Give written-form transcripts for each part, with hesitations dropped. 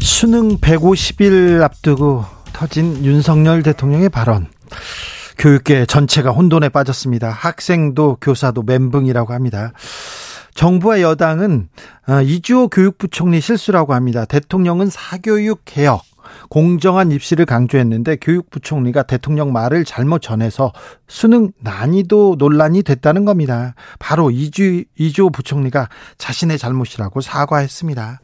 수능 150일 앞두고 터진 윤석열 대통령의 발언. 교육계 전체가 혼돈에 빠졌습니다. 학생도 교사도 멘붕이라고 합니다. 정부와 여당은 이주호 교육부총리 실수라고 합니다. 대통령은 사교육 개혁, 공정한 입시를 강조했는데 교육부총리가 대통령 말을 잘못 전해서 수능 난이도 논란이 됐다는 겁니다. 바로 이주호 부총리가 자신의 잘못이라고 사과했습니다.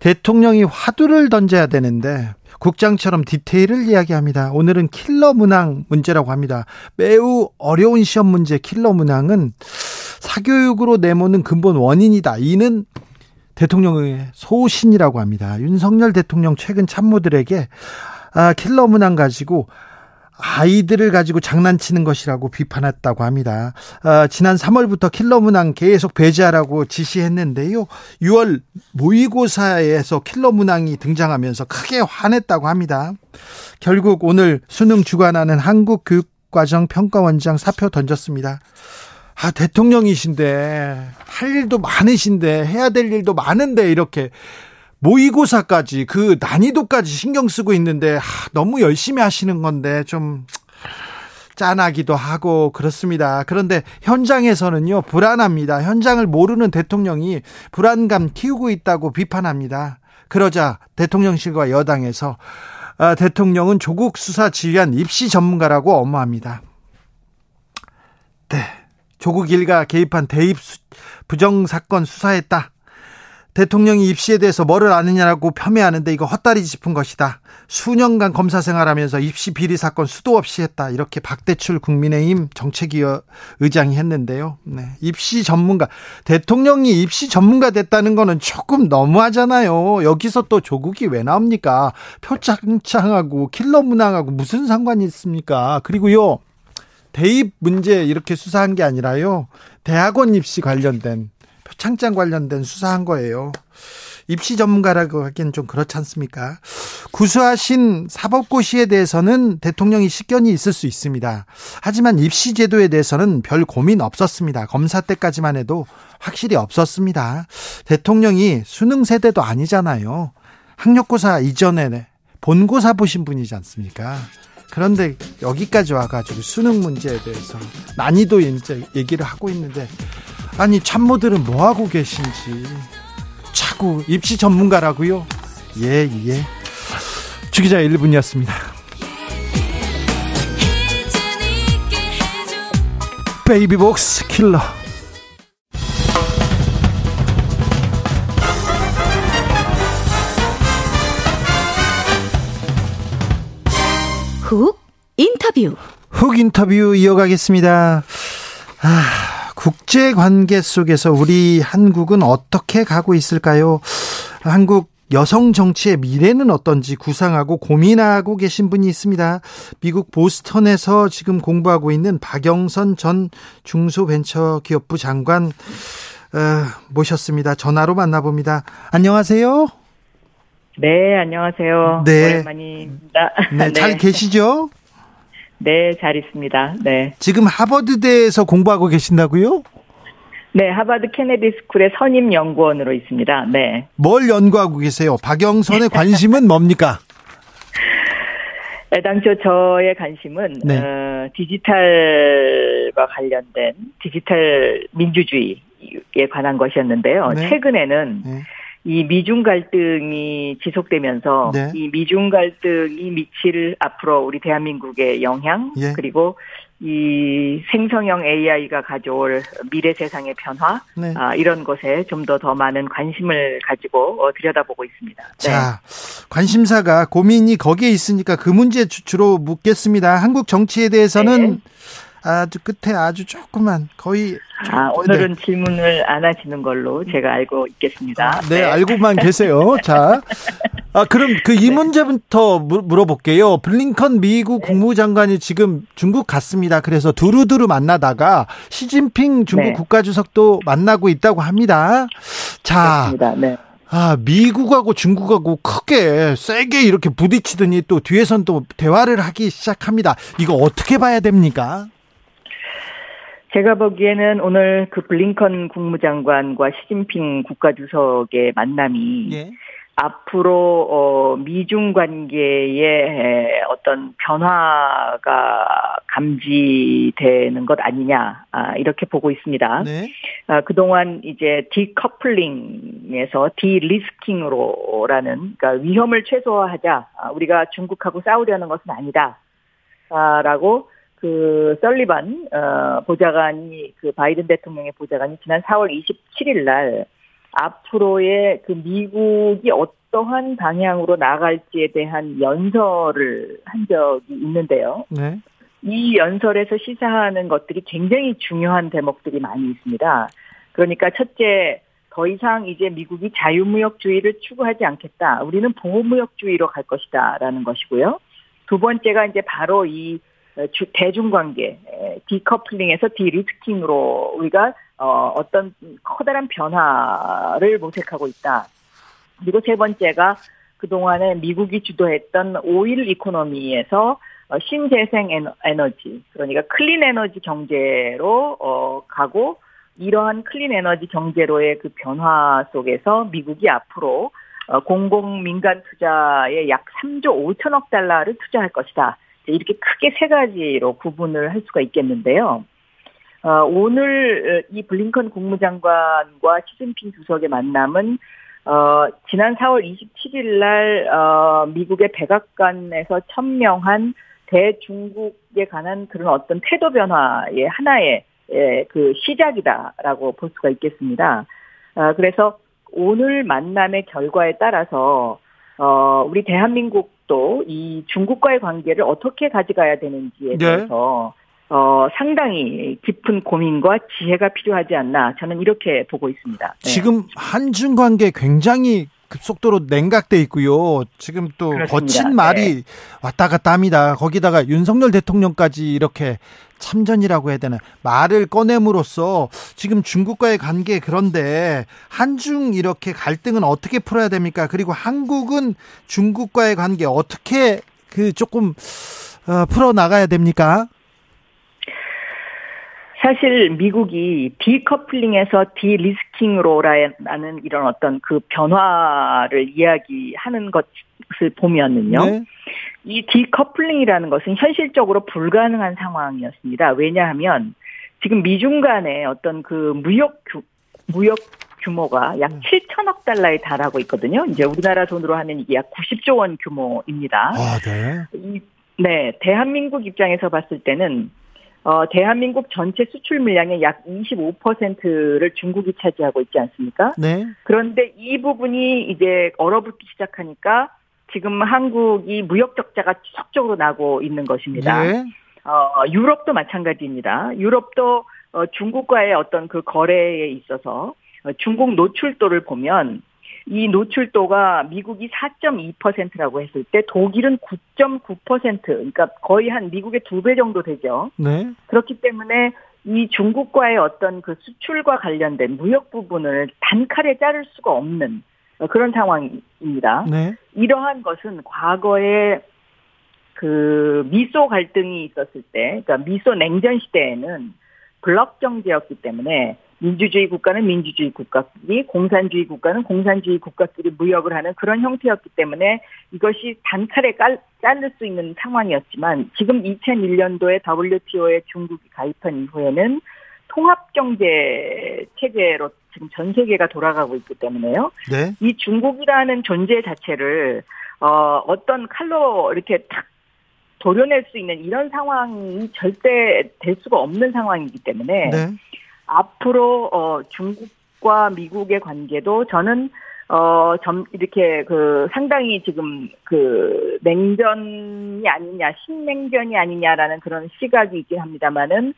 대통령이 화두를 던져야 되는데 국장처럼 디테일을 이야기합니다. 오늘은 킬러 문항 문제라고 합니다. 매우 어려운 시험 문제 킬러 문항은 사교육으로 내모는 근본 원인이다. 이는 대통령의 소신이라고 합니다. 윤석열 대통령 최근 참모들에게 킬러 문항 가지고 아이들을 가지고 장난치는 것이라고 비판했다고 합니다. 지난 3월부터 킬러 문항 계속 배제하라고 지시했는데요. 6월 모의고사에서 킬러 문항이 등장하면서 크게 화냈다고 합니다. 결국 오늘 수능 주관하는 한국교육과정평가원장 사표 던졌습니다. 대통령이신데 할 일도 많으신데 해야 될 일도 많은데 이렇게 모의고사까지 그 난이도까지 신경 쓰고 있는데 너무 열심히 하시는 건데 좀 짠하기도 하고 그렇습니다. 그런데 현장에서는요 불안합니다. 현장을 모르는 대통령이 불안감 키우고 있다고 비판합니다. 그러자 대통령실과 여당에서 대통령은 조국 수사 지휘한 입시 전문가라고 엄호합니다. 네. 조국 일가 개입한 대입 부정사건 수사했다. 대통령이 입시에 대해서 뭐를 아느냐라고 폄훼하는데 이거 헛다리 짚은 것이다. 수년간 검사 생활하면서 입시 비리 사건 수도 없이 했다. 이렇게 박대출 국민의힘 정책위원 의장이 했는데요. 네. 입시 전문가. 대통령이 입시 전문가 됐다는 거는 조금 너무하잖아요. 여기서 또 조국이 왜 나옵니까? 표창장하고 킬러 문항하고 무슨 상관이 있습니까? 그리고요. 대입 문제 이렇게 수사한 게 아니라요. 대학원 입시 관련된 표창장 관련된 수사한 거예요. 입시 전문가라고 하기엔 좀 그렇지 않습니까? 구수하신 사법고시에 대해서는 대통령이 식견이 있을 수 있습니다. 하지만 입시 제도에 대해서는 별 고민 없었습니다. 검사 때까지만 해도 확실히 없었습니다. 대통령이 수능 세대도 아니잖아요. 학력고사 이전에 본고사 보신 분이지 않습니까? 그런데 여기까지 와가지고 수능 문제에 대해서 난이도 얘기를 하고 있는데 아니 참모들은 뭐하고 계신지 자꾸 입시 전문가라고요? 예. 주 기자 1분이었습니다. 베이비복스 킬러 훅 인터뷰. 훅 인터뷰 이어가겠습니다. 국제관계 속에서 우리 한국은 어떻게 가고 있을까요? 한국 여성 정치의 미래는 어떤지 구상하고 고민하고 계신 분이 있습니다. 미국 보스턴에서 지금 공부하고 있는 박영선 전 중소벤처기업부 장관 모셨습니다. 전화로 만나봅니다. 안녕하세요. 네, 안녕하세요. 네. 오랜만입니다. 네, 잘 계시죠? 네, 잘 있습니다. 네. 지금 하버드대에서 공부하고 계신다고요? 네, 하버드 케네디 스쿨의 선임 연구원으로 있습니다. 네. 뭘 연구하고 계세요? 박영선의 관심은 뭡니까? 애당초 저의 관심은 네. 디지털과 관련된 디지털 민주주의에 관한 것이었는데요. 네. 최근에는 네. 이 미중 갈등이 지속되면서 네. 이 미중 갈등이 미칠 앞으로 우리 대한민국의 영향 예. 그리고 이 생성형 AI가 가져올 미래 세상의 변화 네. 이런 것에 좀 더 많은 관심을 가지고 들여다보고 있습니다. 네. 자, 관심사가 고민이 거기에 있으니까 그 문제 주로 묻겠습니다. 한국 정치에 대해서는 네. 아주 끝에 아주 조그만 거의 오늘은 네. 질문을 안 하시는 걸로 제가 알고 있겠습니다. 네, 네. 알고만 계세요. 자, 아, 그럼 그 이 문제부터 물어볼게요. 블링컨 미국 국무장관이 지금 중국 갔습니다. 그래서 두루두루 만나다가 시진핑 중국 국가주석도 만나고 있다고 합니다. 자, 네. 아, 미국하고 중국하고 크게 세게 이렇게 부딪히더니 또 뒤에선 또 대화를 하기 시작합니다. 이거 어떻게 봐야 됩니까? 제가 보기에는 오늘 그 블링컨 국무장관과 시진핑 국가주석의 만남이 예. 앞으로 미중 관계의 어떤 변화가 감지되는 것 아니냐 이렇게 보고 있습니다. 네. 그동안 이제 디커플링에서 디리스킹으로라는 그러니까 위험을 최소화하자 우리가 중국하고 싸우려는 것은 아니다라고 그 설리번 보좌관이 그 바이든 대통령의 보좌관이 지난 4월 27일 날 앞으로의 그 미국이 어떠한 방향으로 나갈지에 대한 연설을 한 적이 있는데요. 네. 이 연설에서 시사하는 것들이 굉장히 중요한 대목들이 많이 있습니다. 그러니까 첫째, 더 이상 이제 미국이 자유무역주의를 추구하지 않겠다. 우리는 보호무역주의로 갈 것이다라는 것이고요. 두 번째가 이제 바로 이 대중관계, 디커플링에서 디리스킹으로 우리가 어떤 커다란 변화를 모색하고 있다. 그리고 세 번째가 그동안에 미국이 주도했던 오일 이코노미에서 신재생 에너지, 그러니까 클린 에너지 경제로 가고 이러한 클린 에너지 경제로의 그 변화 속에서 미국이 앞으로 공공 민간 투자에 약 3조 5천억 달러를 투자할 것이다. 이렇게 크게 세 가지로 구분을 할 수가 있겠는데요. 오늘 이 블링컨 국무장관과 시진핑 주석의 만남은 지난 4월 27일 날 미국의 백악관에서 천명한 대중국에 관한 그런 어떤 태도 변화의 하나의 그 시작이다라고 볼 수가 있겠습니다. 그래서 오늘 만남의 결과에 따라서 우리 대한민국도 이 중국과의 관계를 어떻게 가져가야 되는지에 대해서 네. 상당히 깊은 고민과 지혜가 필요하지 않나 저는 이렇게 보고 있습니다. 네. 지금 한중 관계 굉장히 급속도로 냉각돼 있고요. 지금 또 그렇습니다. 거친 말이 네. 왔다 갔다 합니다. 거기다가 윤석열 대통령까지 이렇게 참전이라고 해야 되나 말을 꺼냄으로써 지금 중국과의 관계 그런데 한중 이렇게 갈등은 어떻게 풀어야 됩니까? 그리고 한국은 중국과의 관계 어떻게 그 조금 풀어나가야 됩니까? 사실 미국이 디커플링에서 디리스킹으로라는 이런 어떤 그 변화를 이야기하는 것을 보면은요. 네. 이 디커플링이라는 것은 현실적으로 불가능한 상황이었습니다. 왜냐하면 지금 미중 간의 어떤 그 무역 규모가 약 7천억 달러에 달하고 있거든요. 이제 우리나라 돈으로 하면 이게 약 90조 원 규모입니다. 아, 네. 네, 대한민국 입장에서 봤을 때는 대한민국 전체 수출 물량의 약 25%를 중국이 차지하고 있지 않습니까? 네. 그런데 이 부분이 이제 얼어붙기 시작하니까 지금 한국이 무역 적자가 지속적으로 나고 있는 것입니다. 네. 유럽도 마찬가지입니다. 유럽도 중국과의 어떤 그 거래에 있어서 중국 노출도를 보면 이 노출도가 미국이 4.2%라고 했을 때 독일은 9.9%, 그러니까 거의 한 미국의 2배 정도 되죠. 네. 그렇기 때문에 이 중국과의 어떤 그 수출과 관련된 무역 부분을 단칼에 자를 수가 없는 그런 상황입니다. 네. 이러한 것은 과거에 그 미소 갈등이 있었을 때, 그러니까 미소 냉전 시대에는 블록 경제였기 때문에 민주주의 국가는 민주주의 국가끼리, 공산주의 국가는 공산주의 국가끼리 무역을 하는 그런 형태였기 때문에 이것이 단칼에 자를 수 있는 상황이었지만 지금 2001년도에 WTO에 중국이 가입한 이후에는 통합경제 체제로 지금 전 세계가 돌아가고 있기 때문에요. 네. 이 중국이라는 존재 자체를 어떤 칼로 이렇게 탁 도려낼 수 있는 이런 상황이 절대 될 수가 없는 상황이기 때문에 네. 앞으로 중국과 미국의 관계도 저는 이렇게 그 상당히 지금 그 냉전이 아니냐, 신냉전이 아니냐라는 그런 시각이 있긴 합니다만은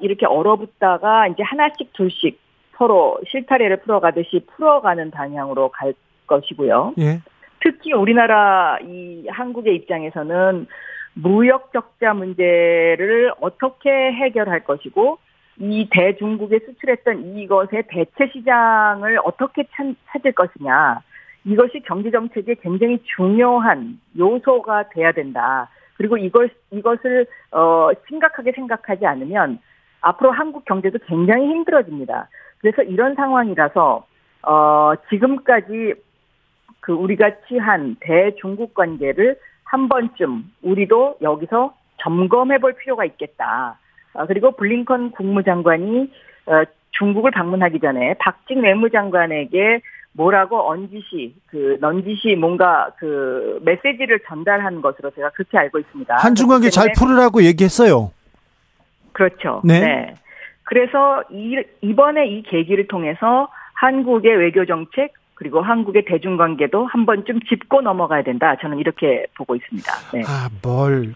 이렇게 얼어붙다가 이제 하나씩 둘씩 서로 실타래를 풀어가듯이 풀어가는 방향으로 갈 것이고요. 예. 특히 우리나라 이 한국의 입장에서는 무역 적자 문제를 어떻게 해결할 것이고 이 대중국에 수출했던 이것의 대체 시장을 어떻게 찾을 것이냐, 이것이 경제정책의 굉장히 중요한 요소가 돼야 된다. 그리고 이것을 심각하게 생각하지 않으면 앞으로 한국 경제도 굉장히 힘들어집니다. 그래서 이런 상황이라서 지금까지 그 우리가 취한 대중국 관계를 한 번쯤 우리도 여기서 점검해 볼 필요가 있겠다. 그리고 블링컨 국무장관이 중국을 방문하기 전에 박직 외무장관에게 뭐라고 넌지시 뭔가 그 메시지를 전달한 것으로 제가 그렇게 알고 있습니다. 한중 관계 잘 풀으라고 얘기했어요. 그렇죠. 네. 그래서 이번에 이 계기를 통해서 한국의 외교 정책 그리고 한국의 대중 관계도 한 번쯤 짚고 넘어가야 된다. 저는 이렇게 보고 있습니다. 네.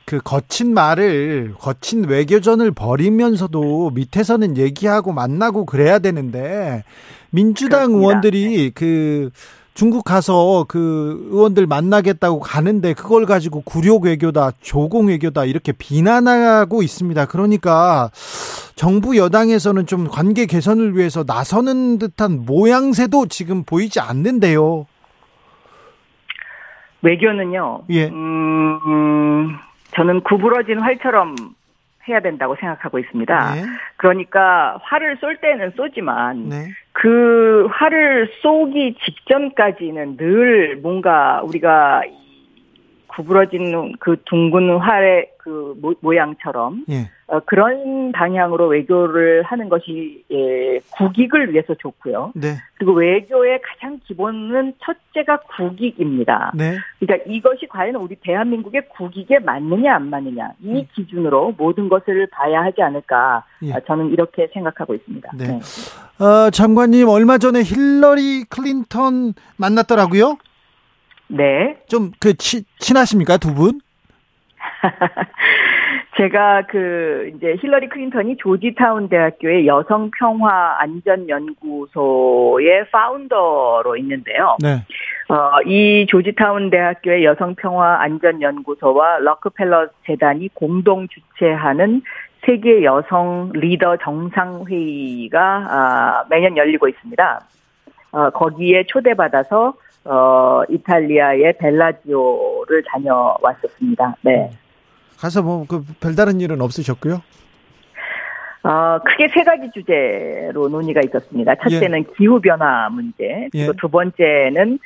그 거친 말을, 거친 외교전을 벌이면서도 밑에서는 얘기하고 만나고 그래야 되는데, 민주당 그렇습니다. 의원들이 그 중국 가서 그 의원들 만나겠다고 가는데 그걸 가지고 굴욕 외교다, 조공 외교다 이렇게 비난하고 있습니다. 그러니까 정부 여당에서는 좀 관계 개선을 위해서 나서는 듯한 모양새도 지금 보이지 않는데요. 외교는요. 예. 저는 구부러진 활처럼 해야 된다고 생각하고 있습니다. 네. 그러니까 화를 쏠 때는 쏘지만 네. 그 화를 쏘기 직전까지는 늘 뭔가 우리가 구부러진 그 둥근 활의 그 모양처럼 네. 그런 방향으로 외교를 하는 것이 국익을 위해서 좋고요. 네. 그리고 외교의 가장 기본은 첫째가 국익입니다. 네. 그러니까 이것이 과연 우리 대한민국의 국익에 맞느냐 안 맞느냐 이 기준으로 모든 것을 봐야 하지 않을까 저는 이렇게 생각하고 있습니다. 네. 네. 장관님 얼마 전에 힐러리 클린턴 만났더라고요. 네. 좀 그 친하십니까 두 분? 제가 이제 힐러리 클린턴이 조지타운 대학교의 여성평화안전연구소의 파운더로 있는데요. 네. 이 조지타운 대학교의 여성평화안전연구소와 럭크펠러 재단이 공동 주최하는 세계 여성 리더 정상회의가 매년 열리고 있습니다. 거기에 초대받아서 이탈리아의 벨라지오를 다녀왔었습니다. 네. 가서 별다른 일은 없으셨고요? 크게 세 가지 주제로 논의가 있었습니다. 첫째는 기후변화 문제, 그리고 두 번째는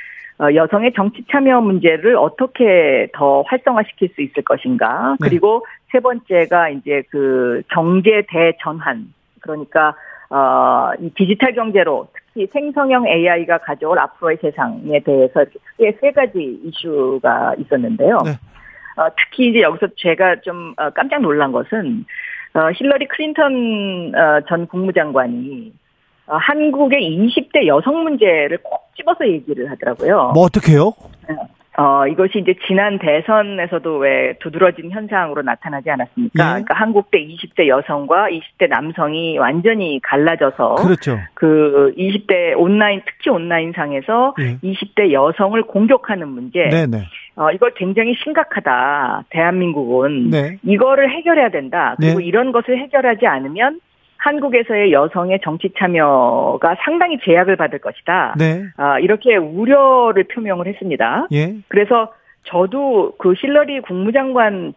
여성의 정치 참여 문제를 어떻게 더 활성화시킬 수 있을 것인가, 그리고 세 번째가 이제 그 경제 대전환, 그러니까 이 디지털 경제로 특히 생성형 AI가 가져올 앞으로의 세상에 대해서 크게 세 가지 이슈가 있었는데요. 네. 특히 이제 여기서 제가 좀 깜짝 놀란 것은 힐러리 클린턴 전 국무장관이 한국의 20대 여성 문제를 꼭 집어서 얘기를 하더라고요. 어떻게요? 이것이 이제 지난 대선에서도 왜 두드러진 현상으로 나타나지 않았습니까? 네. 그러니까 한국대 20대 여성과 20대 남성이 완전히 갈라져서 그렇죠. 그 20대 온라인상에서 네. 20대 여성을 공격하는 문제. 네네. 이걸 굉장히 심각하다. 대한민국은 네. 이거를 해결해야 된다. 그리고 네. 이런 것을 해결하지 않으면 한국에서의 여성의 정치 참여가 상당히 제약을 받을 것이다. 네. 이렇게 우려를 표명을 했습니다. 예. 그래서 저도 그 힐러리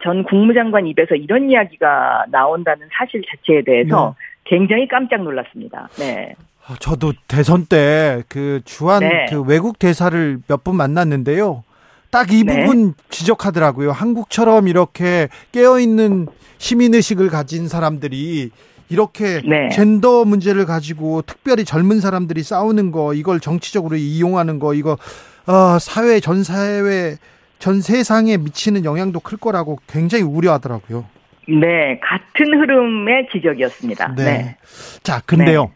전 국무장관 입에서 이런 이야기가 나온다는 사실 자체에 대해서 굉장히 깜짝 놀랐습니다. 네. 저도 대선 때 그 주한 네. 그 외국 대사를 몇 분 만났는데요. 딱 이 부분 네. 지적하더라고요. 한국처럼 이렇게 깨어있는 시민의식을 가진 사람들이 이렇게 네. 젠더 문제를 가지고 특별히 젊은 사람들이 싸우는 거, 이걸 정치적으로 이용하는 거, 이거 사회 전 세상에 미치는 영향도 클 거라고 굉장히 우려하더라고요. 네, 같은 흐름의 지적이었습니다. 네. 네. 자, 근데요.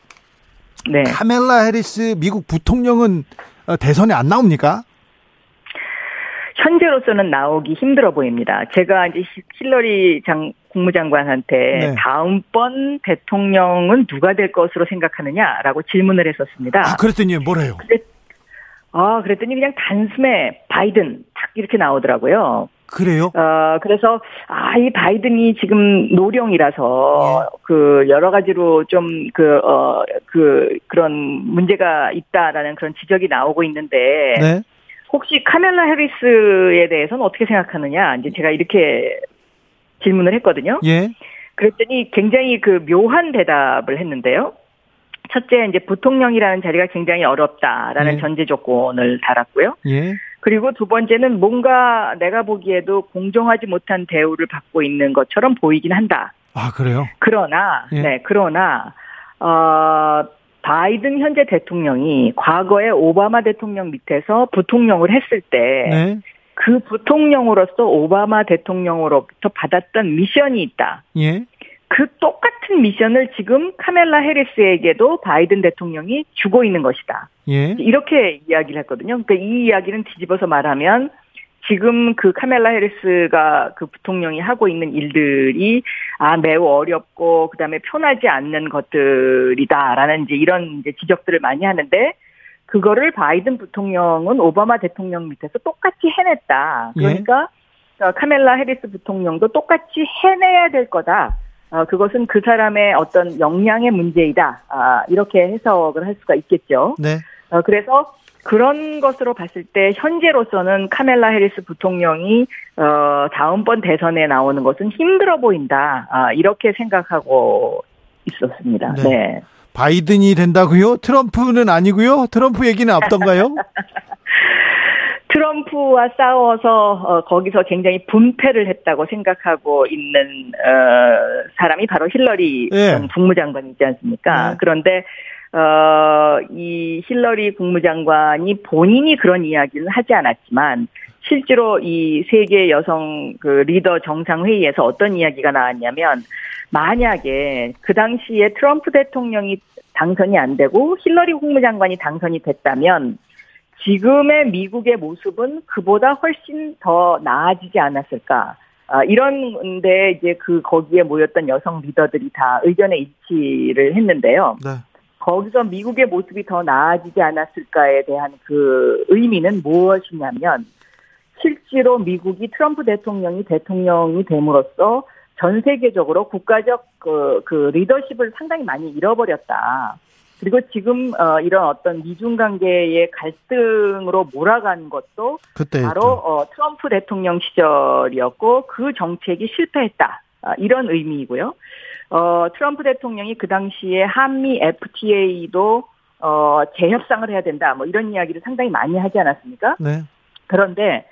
네. 카멀라 해리스 미국 부통령은 대선에 안 나옵니까? 현재로서는 나오기 힘들어 보입니다. 제가 이제 힐러리 국무장관한테 다음번 대통령은 누가 될 것으로 생각하느냐라고 질문을 했었습니다. 그랬더니 뭐래요? 아, 그랬더니 그냥 단숨에 바이든 딱 이렇게 나오더라고요. 그래요? 그래서 이 바이든이 지금 노령이라서 그 여러 가지로 좀 그런 문제가 있다라는 그런 지적이 나오고 있는데 네. 혹시 카멀라 해리스에 대해서는 어떻게 생각하느냐? 이제 제가 이렇게 질문을 했거든요. 예. 그랬더니 굉장히 그 묘한 대답을 했는데요. 첫째, 이제 부통령이라는 자리가 굉장히 어렵다라는 예. 전제 조건을 달았고요. 예. 그리고 두 번째는 뭔가 내가 보기에도 공정하지 못한 대우를 받고 있는 것처럼 보이긴 한다. 아, 그래요? 그러나, 예. 네, 그러나, 바이든 현재 대통령이 과거에 오바마 대통령 밑에서 부통령을 했을 때, 네. 그 부통령으로서 오바마 대통령으로부터 받았던 미션이 있다. 예. 그 똑같은 미션을 지금 카멀라 해리스에게도 바이든 대통령이 주고 있는 것이다. 예. 이렇게 이야기를 했거든요. 그러니까 이 이야기는 뒤집어서 말하면 지금 그 카멀라 해리스가 그 부통령이 하고 있는 일들이 매우 어렵고 그다음에 편하지 않는 것들이다라는 이제 이런 이제 지적들을 많이 하는데 그거를 바이든 부통령은 오바마 대통령 밑에서 똑같이 해냈다. 그러니까 예. 카멀라 해리스 부통령도 똑같이 해내야 될 거다. 그것은 그 사람의 어떤 역량의 문제이다. 이렇게 해석을 할 수가 있겠죠. 네. 그래서 그런 것으로 봤을 때 현재로서는 카멀라 해리스 부통령이 다음번 대선에 나오는 것은 힘들어 보인다. 이렇게 생각하고 있었습니다. 네. 네. 바이든이 된다고요? 트럼프는 아니고요? 트럼프 얘기는 없던가요? 트럼프와 싸워서 거기서 굉장히 분패를 했다고 생각하고 있는 사람이 바로 힐러리 예. 국무장관이지 않습니까? 예. 그런데 이 힐러리 국무장관이 본인이 그런 이야기는 하지 않았지만 실제로 이 세계 여성 그 리더 정상회의에서 어떤 이야기가 나왔냐면 만약에 그 당시에 트럼프 대통령이 당선이 안 되고 힐러리 국무장관이 당선이 됐다면 지금의 미국의 모습은 그보다 훨씬 더 나아지지 않았을까. 이런데 이제 거기에 모였던 여성 리더들이 다 의견의 일치를 했는데요. 네. 거기서 미국의 모습이 더 나아지지 않았을까에 대한 그 의미는 무엇이냐면 실제로 미국이 트럼프 대통령이 됨으로써 전 세계적으로 국가적 그 리더십을 상당히 많이 잃어버렸다. 그리고 지금 이런 어떤 미중 관계의 갈등으로 몰아간 것도 그때 바로 트럼프 대통령 시절이었고 그 정책이 실패했다. 이런 의미이고요. 트럼프 대통령이 그 당시에 한미 FTA도 재협상을 해야 된다. 뭐 이런 이야기를 상당히 많이 하지 않았습니까? 네. 그런데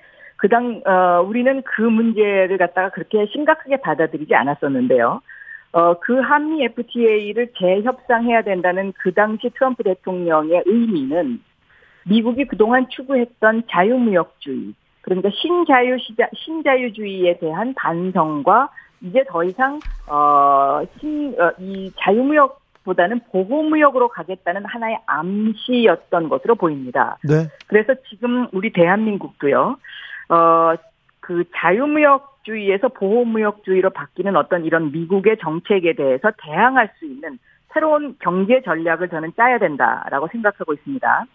우리는 그 문제를 갖다가 그렇게 심각하게 받아들이지 않았었는데요. 그 한미 FTA를 재협상해야 된다는 그 당시 트럼프 대통령의 의미는 미국이 그동안 추구했던 자유무역주의, 그러니까 신자유주의에 대한 반성과 이제 더 이상 이 자유무역보다는 보호무역으로 가겠다는 하나의 암시였던 것으로 보입니다. 네. 그래서 지금 우리 대한민국도요. 그 자유무역주의에서 보호무역주의로 바뀌는 어떤 이런 미국의 정책에 대해서 대항할 수 있는 새로운 경제 전략을 저는 짜야 된다라고 생각하고 있습니다.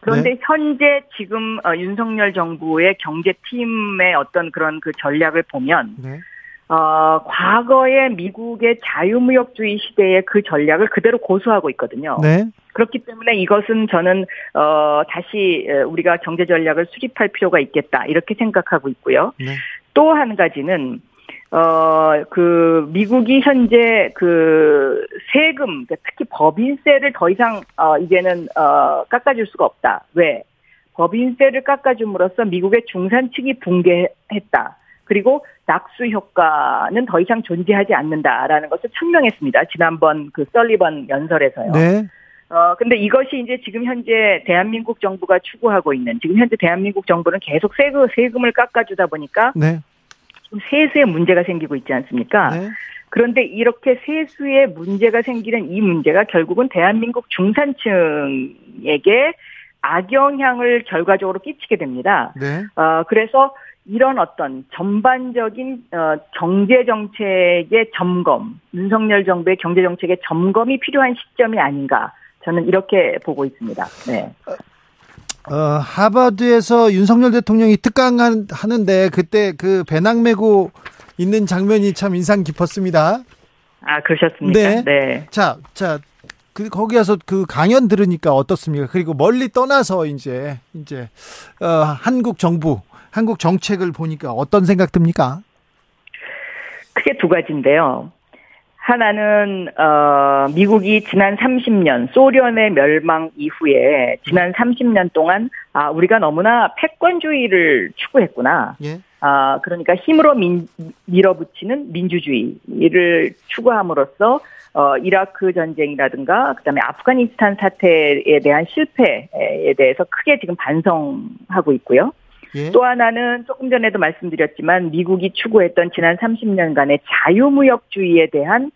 그런데 네. 현재 지금 윤석열 정부의 경제팀의 어떤 그런 그 전략을 보면 네. 과거의 미국의 자유무역주의 시대의 그 전략을 그대로 고수하고 있거든요. 네. 그렇기 때문에 이것은 저는 다시 우리가 경제 전략을 수립할 필요가 있겠다 이렇게 생각하고 있고요. 네. 또 한 가지는 그 미국이 현재 그 세금 특히 법인세를 더 이상 이제는 깎아줄 수가 없다. 왜? 법인세를 깎아줌으로써 미국의 중산층이 붕괴했다. 그리고 낙수 효과는 더 이상 존재하지 않는다라는 것을 천명했습니다. 지난번 그 설리번 연설에서요. 네. 근데 이것이 이제 지금 현재 대한민국 정부가 추구하고 있는, 지금 현재 대한민국 정부는 계속 세금을 깎아주다 보니까, 네. 지금 세수에 문제가 생기고 있지 않습니까? 네. 그런데 이렇게 세수에 문제가 생기는 이 문제가 결국은 대한민국 중산층에게 악영향을 결과적으로 끼치게 됩니다. 네. 그래서 이런 어떤 전반적인 경제정책의 점검, 윤석열 정부의 경제정책의 점검이 필요한 시점이 아닌가. 저는 이렇게 보고 있습니다. 네. 하버드에서 윤석열 대통령이 특강하는데 그때 그 배낭 메고 있는 장면이 참 인상 깊었습니다. 아, 그러셨습니까? 네. 네. 자, 그 거기 가서 그 강연 들으니까 어떻습니까? 그리고 멀리 떠나서 이제 한국 정부, 한국 정책을 보니까 어떤 생각 듭니까? 크게 두 가지인데요. 하나는 미국이 지난 30년 소련의 멸망 이후에 지난 30년 동안 우리가 너무나 패권주의를 추구했구나. 예. 그러니까 힘으로 밀어붙이는 민주주의를 추구함으로써 이라크 전쟁이라든가 그다음에 아프가니스탄 사태에 대한 실패에 대해서 크게 지금 반성하고 있고요. 예. 또 하나는 조금 전에도 말씀드렸지만 미국이 추구했던 지난 30년간의 자유무역주의에 대한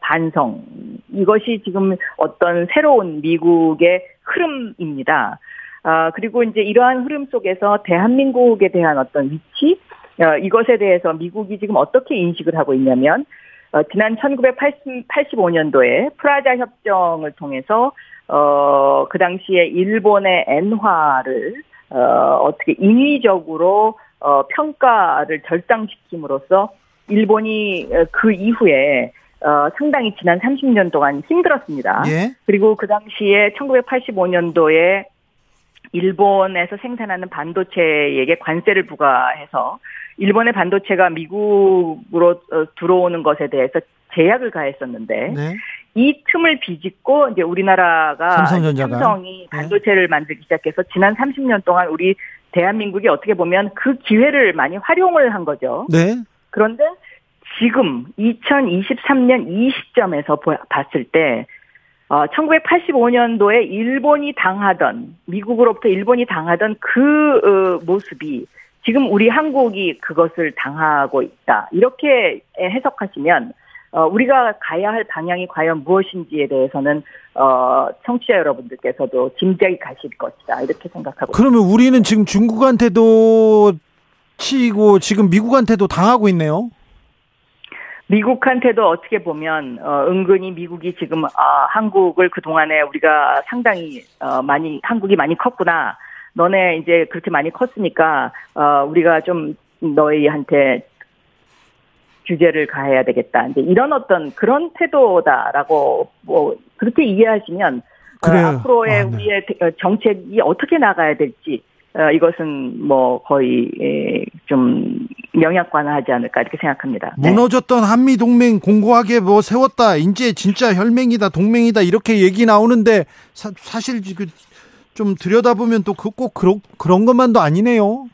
반성. 이것이 지금 어떤 새로운 미국의 흐름입니다. 그리고 이제 이러한 흐름 속에서 대한민국에 대한 어떤 위치, 이것에 대해서 미국이 지금 어떻게 인식을 하고 있냐면 지난 1985년도에 프라자 협정을 통해서 그 당시에 일본의 엔화를 어떻게 인위적으로 평가를 절상시킴으로써 일본이 그 이후에 상당히 지난 30년 동안 힘들었습니다. 예? 그리고 그 당시에 1985년도에 일본에서 생산하는 반도체에게 관세를 부과해서 일본의 반도체가 미국으로 들어오는 것에 대해서 제약을 가했었는데 네? 이 틈을 비집고 이제 우리나라가 삼성이 반도체를 만들기 시작해서 지난 30년 동안 우리 대한민국이 어떻게 보면 그 기회를 많이 활용을 한 거죠. 네. 그런데 지금 2023년 이 시점에서 봤을 때 1985년도에 일본이 당하던 미국으로부터 일본이 당하던 그 모습이 지금 우리 한국이 그것을 당하고 있다. 이렇게 해석하시면 우리가 가야 할 방향이 과연 무엇인지에 대해서는 청취자 여러분들께서도 짐작이 가실 것이다. 이렇게 생각하고 그러면 있습니다. 우리는 지금 중국한테도 치이고 지금 미국한테도 당하고 있네요. 미국한테도 어떻게 보면 은근히 미국이 지금 한국을 그동안에 우리가 상당히 많이 한국이 많이 컸구나. 너네 이제 그렇게 많이 컸으니까 우리가 좀 너희한테 규제를 가해야 되겠다. 이제 이런 어떤 그런 태도다라고 뭐 그렇게 이해하시면 앞으로의 네. 우리의 정책이 어떻게 나가야 될지 이것은 뭐 거의 좀 영향관화하지 않을까 이렇게 생각합니다. 네. 무너졌던 한미 동맹 공고하게 뭐 세웠다. 이제 진짜 혈맹이다, 동맹이다 이렇게 얘기 나오는데 사실 지금 좀 들여다보면 또 꼭 그런 것만도 아니네요.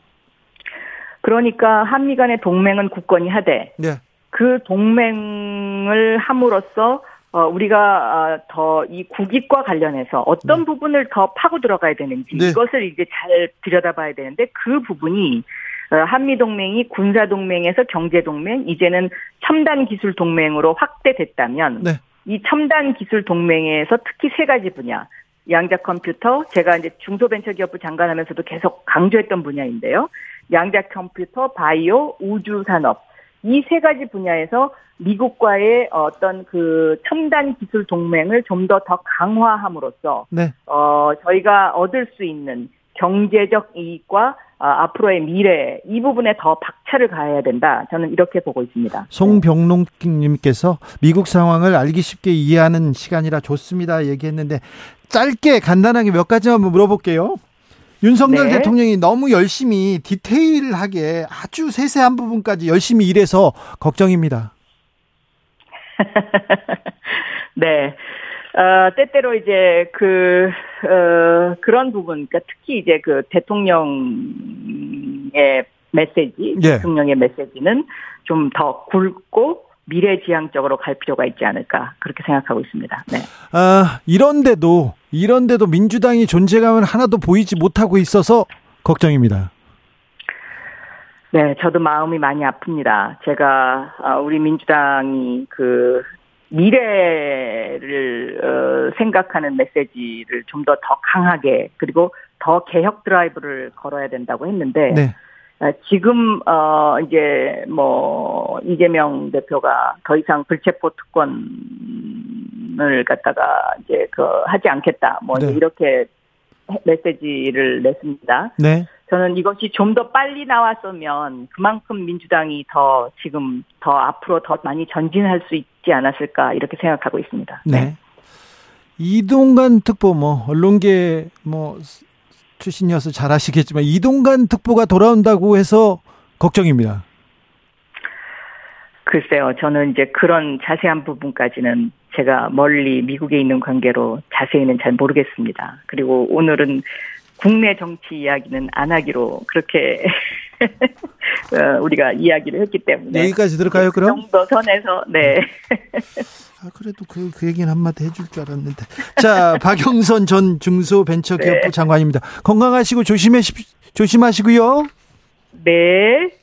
그러니까 한미 간의 동맹은 굳건히 하되 네. 그 동맹을 함으로써 우리가 더 이 국익과 관련해서 어떤 네. 부분을 더 파고 들어가야 되는지 네. 이것을 이제 잘 들여다봐야 되는데 그 부분이 한미 동맹이 군사 동맹에서 경제 동맹 이제는 첨단 기술 동맹으로 확대됐다면 네. 이 첨단 기술 동맹에서 특히 세 가지 분야 양자 컴퓨터 제가 이제 중소벤처기업부 장관하면서도 계속 강조했던 분야인데요. 양자 컴퓨터, 바이오, 우주 산업 이 세 가지 분야에서 미국과의 어떤 그 첨단 기술 동맹을 좀 더 강화함으로써 네. 저희가 얻을 수 있는 경제적 이익과 앞으로의 미래 이 부분에 더 박차를 가해야 된다. 저는 이렇게 보고 있습니다. 송병록님께서 미국 상황을 알기 쉽게 이해하는 시간이라 좋습니다. 얘기했는데 짧게 간단하게 몇 가지만 물어볼게요. 윤석열 네. 대통령이 너무 열심히 디테일하게 아주 세세한 부분까지 열심히 일해서 걱정입니다. 네. 때때로 이제 그런 부분, 그러니까 특히 이제 그 대통령의 메시지, 네. 대통령의 메시지는 좀 더 굵고 미래지향적으로 갈 필요가 있지 않을까 그렇게 생각하고 있습니다. 네. 이런데도 민주당이 존재감을 하나도 보이지 못하고 있어서 걱정입니다. 네, 저도 마음이 많이 아픕니다. 제가 우리 민주당이 그 미래를 생각하는 메시지를 좀 더 강하게 그리고 더 개혁 드라이브를 걸어야 된다고 했는데 네. 지금 이제 뭐 이재명 대표가 더 이상 불체포 특권을 갖다가 이제 하지 않겠다 뭐 네. 이렇게 메시지를 냈습니다. 네. 저는 이것이 좀 더 빨리 나왔으면 그만큼 민주당이 더 지금 더 앞으로 더 많이 전진할 수 있지 않았을까 이렇게 생각하고 있습니다. 네. 네. 이동관 특보 뭐 언론계 뭐 출신이어서 잘 아시겠지만 이동관 특보가 돌아온다고 해서 걱정입니다. 글쎄요. 저는 이제 그런 자세한 부분까지는 제가 멀리 미국에 있는 관계로 자세히는 잘 모르겠습니다. 그리고 오늘은 국내 정치 이야기는 안 하기로 그렇게 우리가 이야기를 했기 때문에 여기까지 들을까요? 그럼 그 정도 선에서 네. 아, 그래도 그 얘기는 한마디 해줄 줄 알았는데. 자, 박영선 전 중소벤처기업부 네. 장관입니다. 건강하시고 조심하시고요. 네.